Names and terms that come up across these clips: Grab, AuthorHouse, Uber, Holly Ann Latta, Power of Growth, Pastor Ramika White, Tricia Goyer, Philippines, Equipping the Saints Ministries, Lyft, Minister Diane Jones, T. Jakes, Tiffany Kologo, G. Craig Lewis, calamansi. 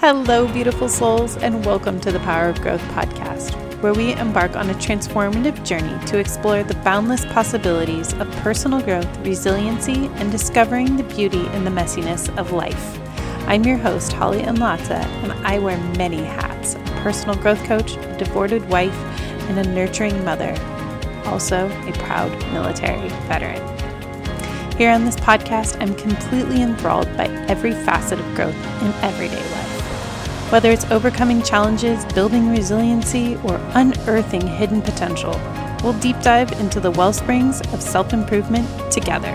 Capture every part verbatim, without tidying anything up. Hello, beautiful souls, and welcome to the Power of Growth podcast, where we embark on a transformative journey to explore the boundless possibilities of personal growth, resiliency, and discovering the beauty in the messiness of life. I'm your host, Holly Ann Latta, and I wear many hats: a personal growth coach, a devoted wife, and a nurturing mother, also a proud military veteran. Here on this podcast, I'm completely enthralled by every facet of growth in everyday life. Whether it's overcoming challenges, building resiliency, or unearthing hidden potential, we'll deep dive into the well springs of self-improvement together.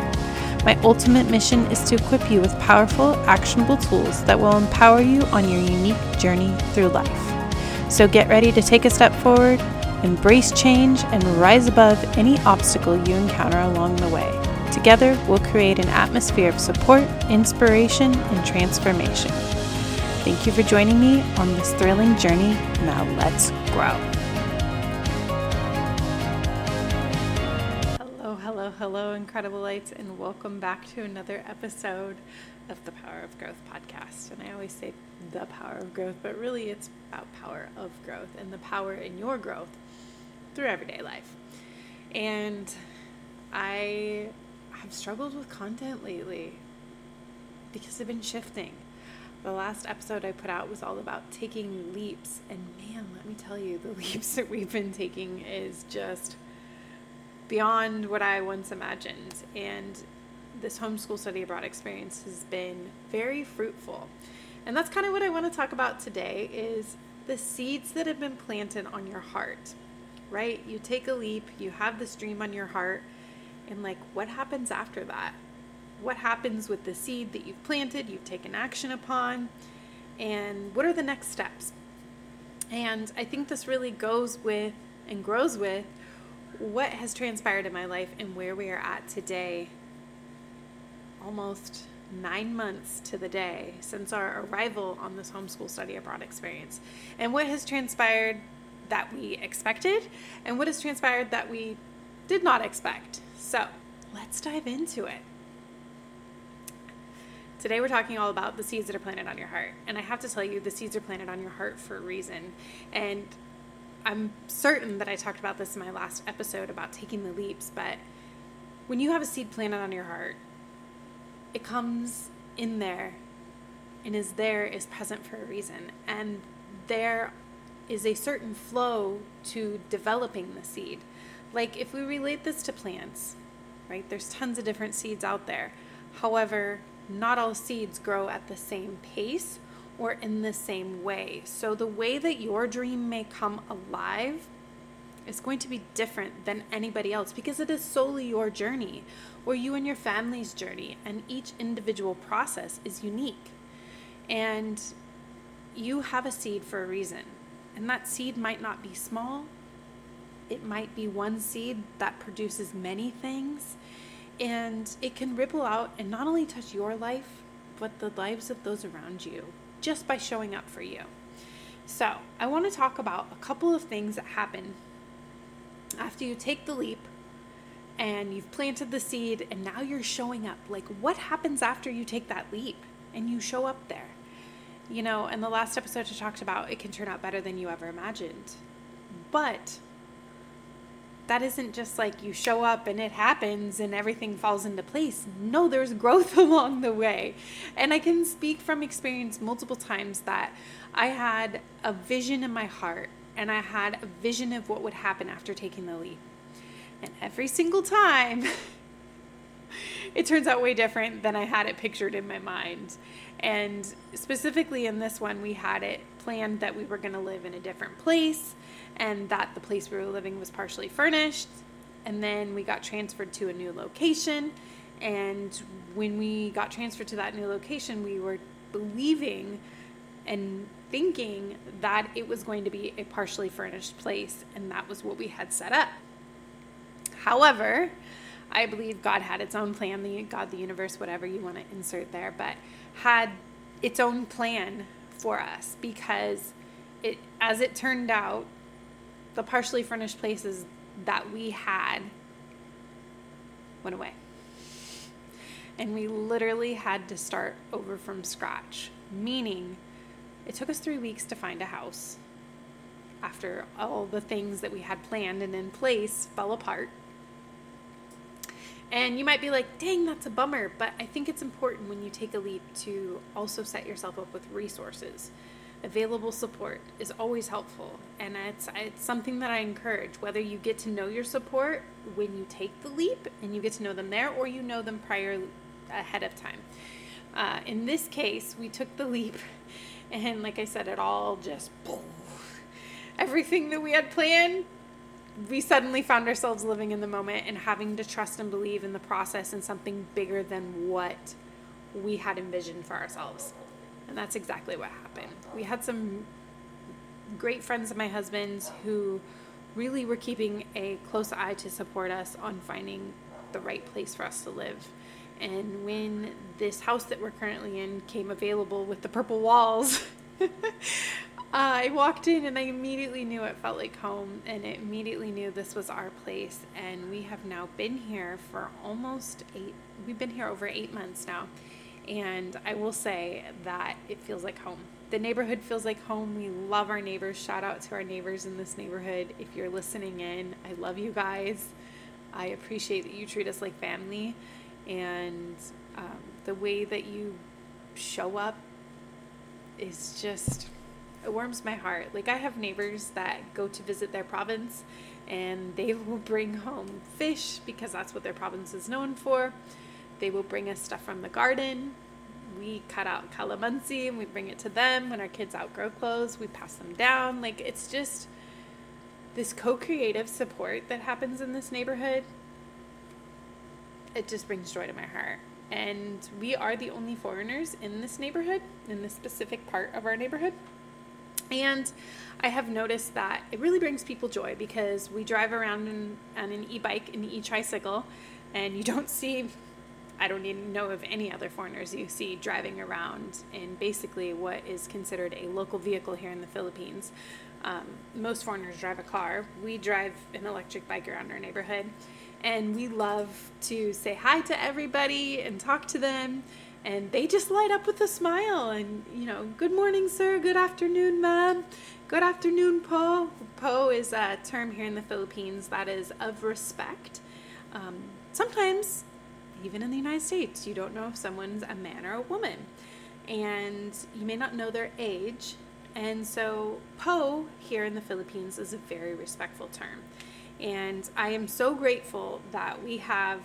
My ultimate mission is to equip you with powerful, actionable tools that will empower you on your unique journey through life. So get ready to take a step forward, embrace change, and rise above any obstacle you encounter along the way. Together, we'll create an atmosphere of support, inspiration, and transformation. Thank you for joining me on this thrilling journey. Now let's grow. Hello, hello, hello, incredible lights, and welcome back to another episode of the Power of Growth podcast. And I always say the power of growth, but really it's about power of growth and the power in your growth through everyday life. And I have struggled with content lately because I've been shifting. The last episode I put out was all about taking leaps, and man, let me tell you, the leaps that we've been taking is just beyond what I once imagined, and this homeschool study abroad experience has been very fruitful. And that's kind of what I want to talk about today, is the seeds that have been planted on your heart, right? You take a leap, you have this dream on your heart, and like, what happens after that? What happens with the seed that you've planted, you've taken action upon, and what are the next steps? And I think this really goes with and grows with what has transpired in my life and where we are at today, almost nine months to the day since our arrival on this homeschool study abroad experience, and what has transpired that we expected and what has transpired that we did not expect. So let's dive into it. Today we're talking all about the seeds that are planted on your heart. And I have to tell you, the seeds are planted on your heart for a reason. And I'm certain that I talked about this in my last episode about taking the leaps, but when you have a seed planted on your heart, it comes in there and is there, is present for a reason. And there is a certain flow to developing the seed. Like if we relate this to plants, right? There's tons of different seeds out there. However, not all seeds grow at the same pace or in the same way. So the way that your dream may come alive is going to be different than anybody else because it is solely your journey, or you and your family's journey, and each individual process is unique. And you have a seed for a reason. And that seed might not be small. It might be one seed that produces many things. And it can ripple out and not only touch your life, but the lives of those around you just by showing up for you. So I want to talk about a couple of things that happen after you take the leap and you've planted the seed and now you're showing up. Like, what happens after you take that leap and you show up there? You know, in the last episode I talked about it can turn out better than you ever imagined. But that isn't just like you show up and it happens and everything falls into place. No, there's growth along the way. And I can speak from experience multiple times that I had a vision in my heart and I had a vision of what would happen after taking the leap. And every single time, it turns out way different than I had it pictured in my mind. And specifically in this one, we had it planned that we were going to live in a different place, and that the place we were living was partially furnished, and then we got transferred to a new location. And when we got transferred to that new location, we were believing and thinking that it was going to be a partially furnished place, and that was what we had set up. However, I believe God had its own plan, the God, the universe, whatever you want to insert there, but had its own plan for us, because it, as it turned out, the partially furnished places that we had went away. And we literally had to start over from scratch, meaning It took us three weeks to find a house after all the things that we had planned and in place fell apart. And you might be like, dang, that's a bummer. But I think it's important when you take a leap to also set yourself up with resources. Available support is always helpful. And it's, it's something that I encourage, whether you get to know your support when you take the leap and you get to know them there, or you know them prior ahead of time. Uh, in this case, we took the leap. And like I said, it all just, boom, everything that we had planned, we suddenly found ourselves living in the moment and having to trust and believe in the process and something bigger than what we had envisioned for ourselves. And that's exactly what happened. We had some great friends of my husband's who really were keeping a close eye to support us on finding the right place for us to live. And when this house that we're currently in came available with the purple walls, I walked in and I immediately knew it felt like home, and it immediately knew this was our place. And we have now been here for almost eight, we've been here over eight months now. And I will say that it feels like home. The neighborhood feels like home. We love our neighbors. Shout out to our neighbors in this neighborhood. If you're listening in, I love you guys. I appreciate that you treat us like family, and um, the way that you show up is just, it warms my heart. Like, I have neighbors that go to visit their province and they will bring home fish because that's what their province is known for. They will bring us stuff from the garden. We cut out calamansi and we bring it to them. When our kids outgrow clothes, we pass them down. Like, it's just this co-creative support that happens in this neighborhood. It just brings joy to my heart. And we are the only foreigners in this neighborhood, in this specific part of our neighborhood. And I have noticed that it really brings people joy because we drive around in, on an e-bike, an e-tricycle, and you don't see, I don't even know of any other foreigners you see driving around in basically what is considered a local vehicle here in the Philippines. Um, most foreigners drive a car. We drive an electric bike around our neighborhood, and we love to say hi to everybody and talk to them. And they just light up with a smile and, you know, good morning, sir. Good afternoon, ma'am. Good afternoon, po. Po is a term here in the Philippines that is of respect. Um, sometimes, even in the United States, you don't know if someone's a man or a woman. And you may not know their age. And so po here in the Philippines is a very respectful term. And I am so grateful that we have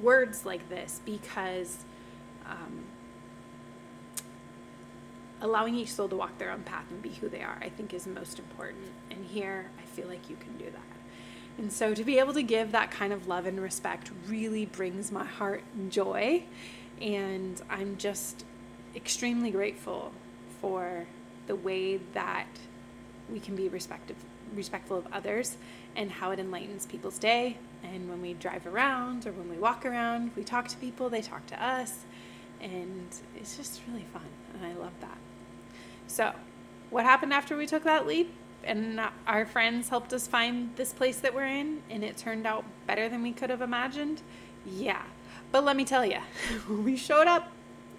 words like this because Um, allowing each soul to walk their own path and be who they are, I think, is most important. And here, I feel like you can do that. And so to be able to give that kind of love and respect really brings my heart joy. And I'm just extremely grateful for the way that we can be respectful, respectful of others and how it enlightens people's day. And when we drive around or when we walk around, we talk to people, they talk to us. And it's just really fun, and I love that. So what happened after we took that leap and our friends helped us find this place that we're in, and it turned out better than we could have imagined? Yeah, but let me tell you, we showed up.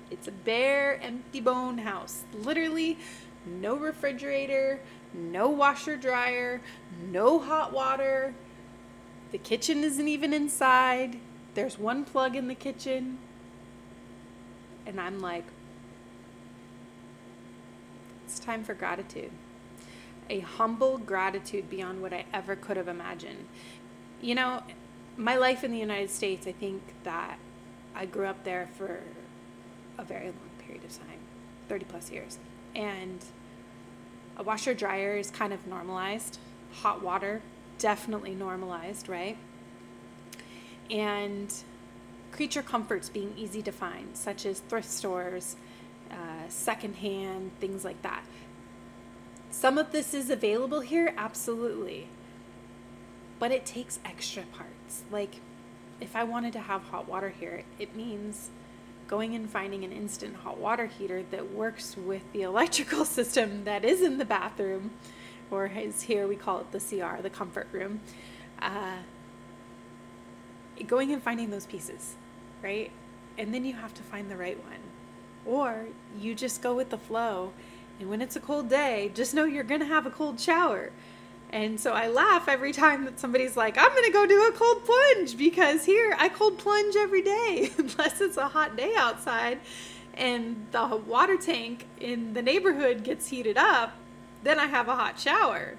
It's a bare, empty bone house. Literally no refrigerator, no washer dryer, no hot water. The kitchen isn't even inside. There's one plug in the kitchen. And I'm like, it's time for gratitude. A humble gratitude beyond what I ever could have imagined. You know, my life in the United States, I think that I grew up there for a very long period of time, thirty plus years. And a washer dryer is kind of normalized. Hot water, definitely normalized, right? And creature comforts being easy to find, such as thrift stores, uh, secondhand, things like that. Some of this is available here, absolutely. But it takes extra parts. Like, if I wanted to have hot water here, it means going and finding an instant hot water heater that works with the electrical system that is in the bathroom, or is here, we call it the C R, the comfort room. Uh, going and finding those pieces, right? And then you have to find the right one. Or you just go with the flow And when it's a cold day, just know you're going to have a cold shower. And so I laugh every time that somebody's like, I'm going to go do a cold plunge, because here I cold plunge every day unless it's a hot day outside and the water tank in the neighborhood gets heated up, then I have a hot shower.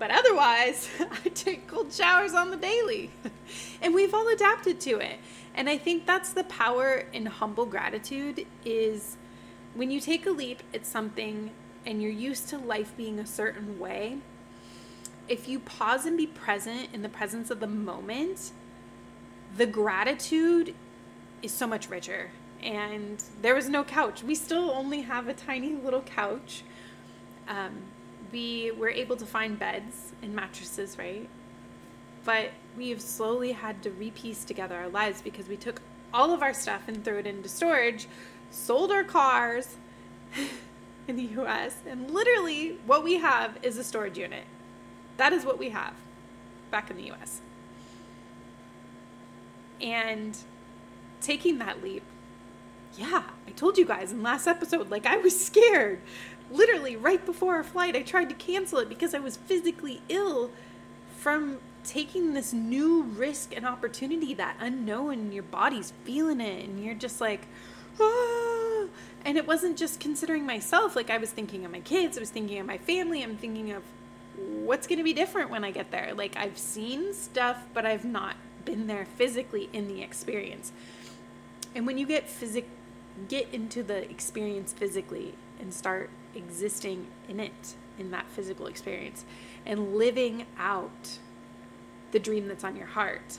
But otherwise, I take cold showers on the daily. And we've all adapted to it. And I think that's the power in humble gratitude, is when you take a leap at something and you're used to life being a certain way, if you pause and be present in the presence of the moment, the gratitude is so much richer. And there was no couch. We still only have a tiny little couch. Um, we were able to find beds and mattresses, right? But we have slowly had to repiece together our lives, because we took all of our stuff and threw it into storage, sold our cars in the U S, and literally what we have is a storage unit. That is what we have back in the U S. And taking that leap, yeah, I told you guys in last episode, like, I was scared. Literally right before our flight, I tried to cancel it because I was physically ill from taking this new risk and opportunity, that unknown. Your body's feeling it and you're just like, ah. And it wasn't just considering myself. Like, I was thinking of my kids. I was thinking of my family. I'm thinking of what's going to be different when I get there. Like, I've seen stuff, but I've not been there physically in the experience. And when you get physic, get into the experience physically and start existing in it, in that physical experience, and living out the dream that's on your heart,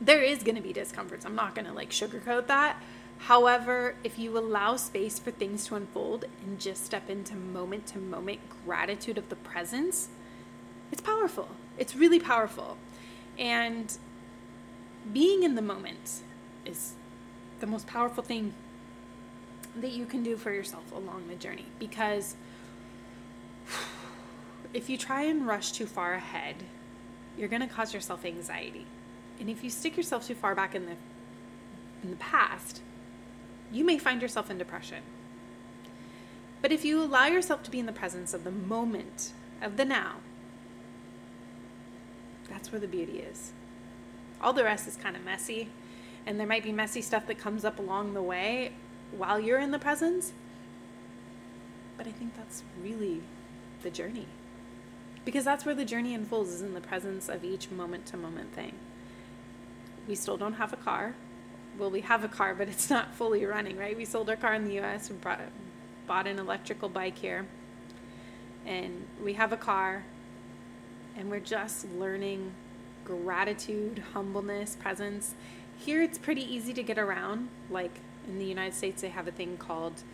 there is going to be discomforts. I'm not going to like sugarcoat that. However, if you allow space for things to unfold and just step into moment-to-moment gratitude of the presence, it's powerful. It's really powerful. And being in the moment is the most powerful thing that you can do for yourself along the journey. Because if you try and rush too far ahead, you're going to cause yourself anxiety. And if you stick yourself too far back in the in the past, you may find yourself in depression. But if you allow yourself to be in the presence of the moment, of the now, that's where the beauty is. All the rest is kind of messy. And there might be messy stuff that comes up along the way while you're in the presence. But I think that's really the journey. Because that's where the journey unfolds, is in the presence of each moment-to-moment thing. We still don't have a car. Well, we have a car, but it's not fully running, right? We sold our car in the U S. We brought, bought an electrical bike here. And we have a car. And we're just learning gratitude, humbleness, presence. Here it's pretty easy to get around. Like in the United States, they have a thing called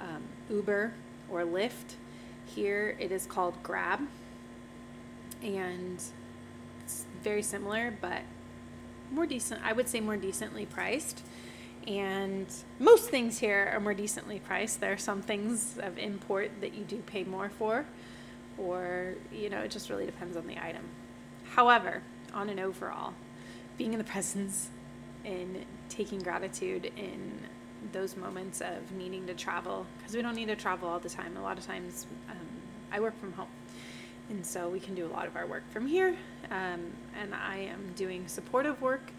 um, Uber or Lyft. Here it is called Grab. And it's very similar, but more decent. I would say more decently priced. And most things here are more decently priced. There are some things of import that you do pay more for, or, you know, it just really depends on the item. However, on an overall, being in the presence and taking gratitude in those moments of needing to travel, because we don't need to travel all the time. A lot of times um, I work from home. And so we can do a lot of our work from here. Um, and I am doing supportive work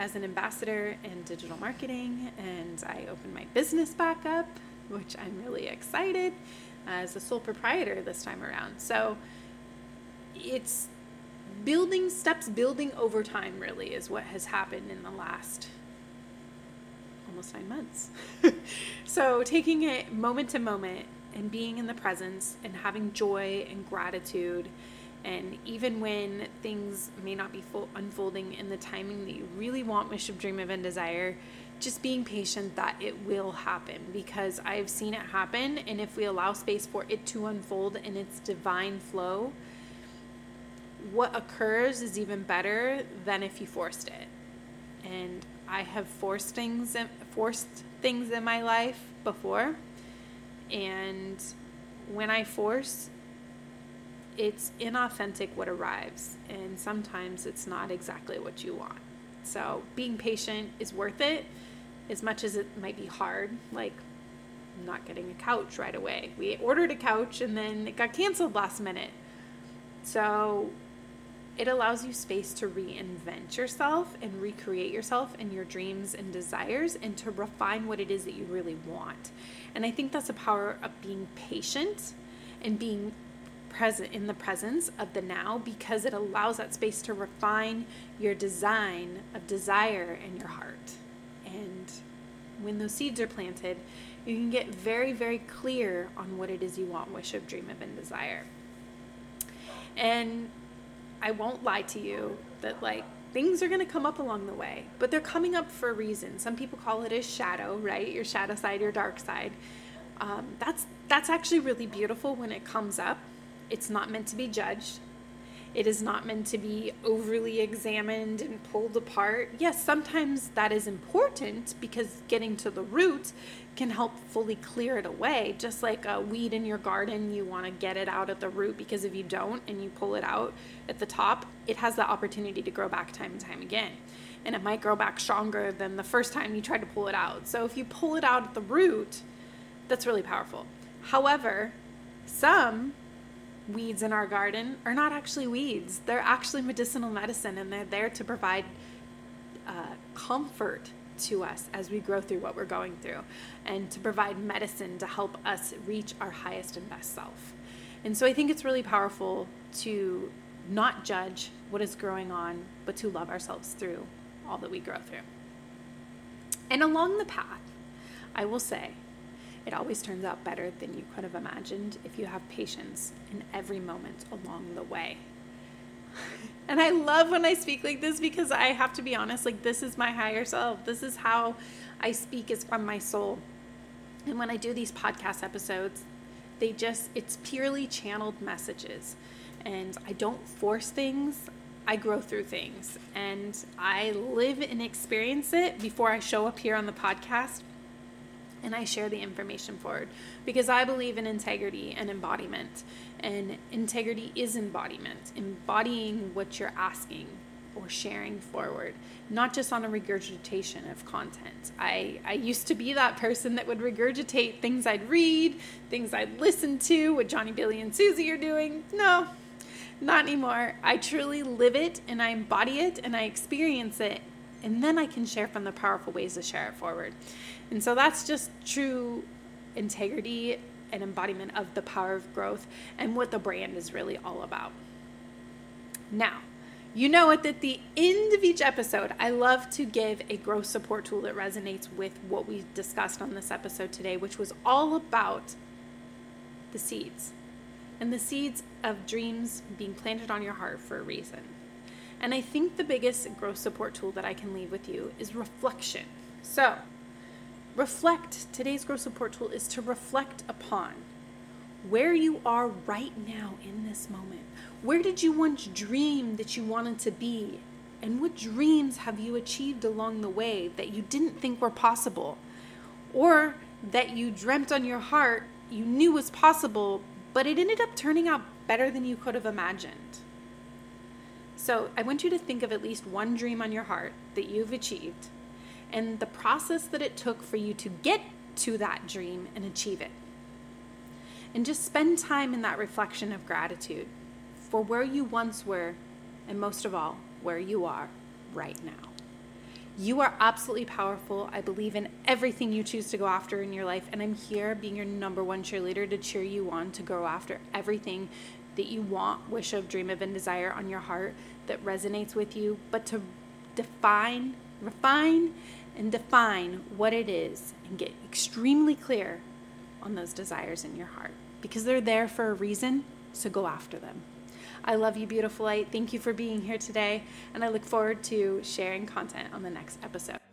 as an ambassador in digital marketing. And I opened my business back up, which I'm really excited, uh, as a sole proprietor this time around. So it's building steps, building over time, really, is what has happened in the last almost nine months. So taking it moment to moment, and being in the presence and having joy and gratitude. And even when things may not be full unfolding in the timing that you really want, wish, of, dream of, and desire, just being patient that it will happen, because I've seen it happen. And if we allow space for it to unfold in its divine flow, what occurs is even better than if you forced it. And I have forced things, forced things in my life before. And when I force, it's inauthentic what arrives. And sometimes it's not exactly what you want. So being patient is worth it, as much as it might be hard. Like, not getting a couch right away. We ordered a couch and then it got canceled last minute. So it allows you space to reinvent yourself and recreate yourself and your dreams and desires, and to refine what it is that you really want. And I think that's the power of being patient and being present in the presence of the now, because it allows that space to refine your design of desire and your heart. And when those seeds are planted, you can get very, very clear on what it is you want, wish of, dream of, and desire. And I won't lie to you that, like, things are going to come up along the way, but they're coming up for a reason. Some people call it a shadow, right? Your shadow side, your dark side. Um, that's, that's actually really beautiful when it comes up. It's not meant to be judged. It is not meant to be overly examined and pulled apart. Yes, sometimes that is important, because getting to the root can help fully clear it away. Just like a weed in your garden, you want to get it out at the root, because if you don't and you pull it out at the top, it has the opportunity to grow back time and time again. And it might grow back stronger than the first time you tried to pull it out. So if you pull it out at the root, that's really powerful. However, some weeds in our garden are not actually weeds. They're actually medicinal medicine, and they're there to provide uh, comfort to us as we grow through what we're going through, and to provide medicine to help us reach our highest and best self. And so I think it's really powerful to not judge what is growing on, but to love ourselves through all that we grow through. And along the path, I will say, it always turns out better than you could have imagined if you have patience in every moment along the way. And I love when I speak like this, because I have to be honest, like, this is my higher self. This is how I speak, is from my soul. And when I do these podcast episodes, they just, it's purely channeled messages. And I don't force things. I grow through things. And I live and experience it before I show up here on the podcast. And I share the information forward, because I believe in integrity and embodiment. And integrity is embodiment, embodying what you're asking or sharing forward, not just on a regurgitation of content. I, I used to be that person that would regurgitate things I'd read, things I'd listen to, what Johnny, Billy, and Susie are doing. No, not anymore. I truly live it, and I embody it, and I experience it. And then I can share from the powerful ways to share it forward. And so that's just true integrity and embodiment of the power of growth, and what the brand is really all about. Now, you know it, at the end of each episode, I love to give a growth support tool that resonates with what we discussed on this episode today, which was all about the seeds. And the seeds of dreams being planted on your heart for a reason. And I think the biggest growth support tool that I can leave with you is reflection. So, reflect. Today's growth support tool is to reflect upon where you are right now in this moment. Where did you once dream that you wanted to be? And what dreams have you achieved along the way that you didn't think were possible? Or that you dreamt on your heart, you knew was possible, but it ended up turning out better than you could have imagined. So I want you to think of at least one dream on your heart that you've achieved, and the process that it took for you to get to that dream and achieve it. And just spend time in that reflection of gratitude for where you once were, and most of all, where you are right now. You are absolutely powerful. I believe in everything you choose to go after in your life, and I'm here being your number one cheerleader to cheer you on to go after everything that you want, wish of, dream of, and desire on your heart that resonates with you, but to define, refine, and define what it is, and get extremely clear on those desires in your heart, because they're there for a reason, so go after them. I love you, beautiful light. Thank you for being here today, and I look forward to sharing content on the next episode.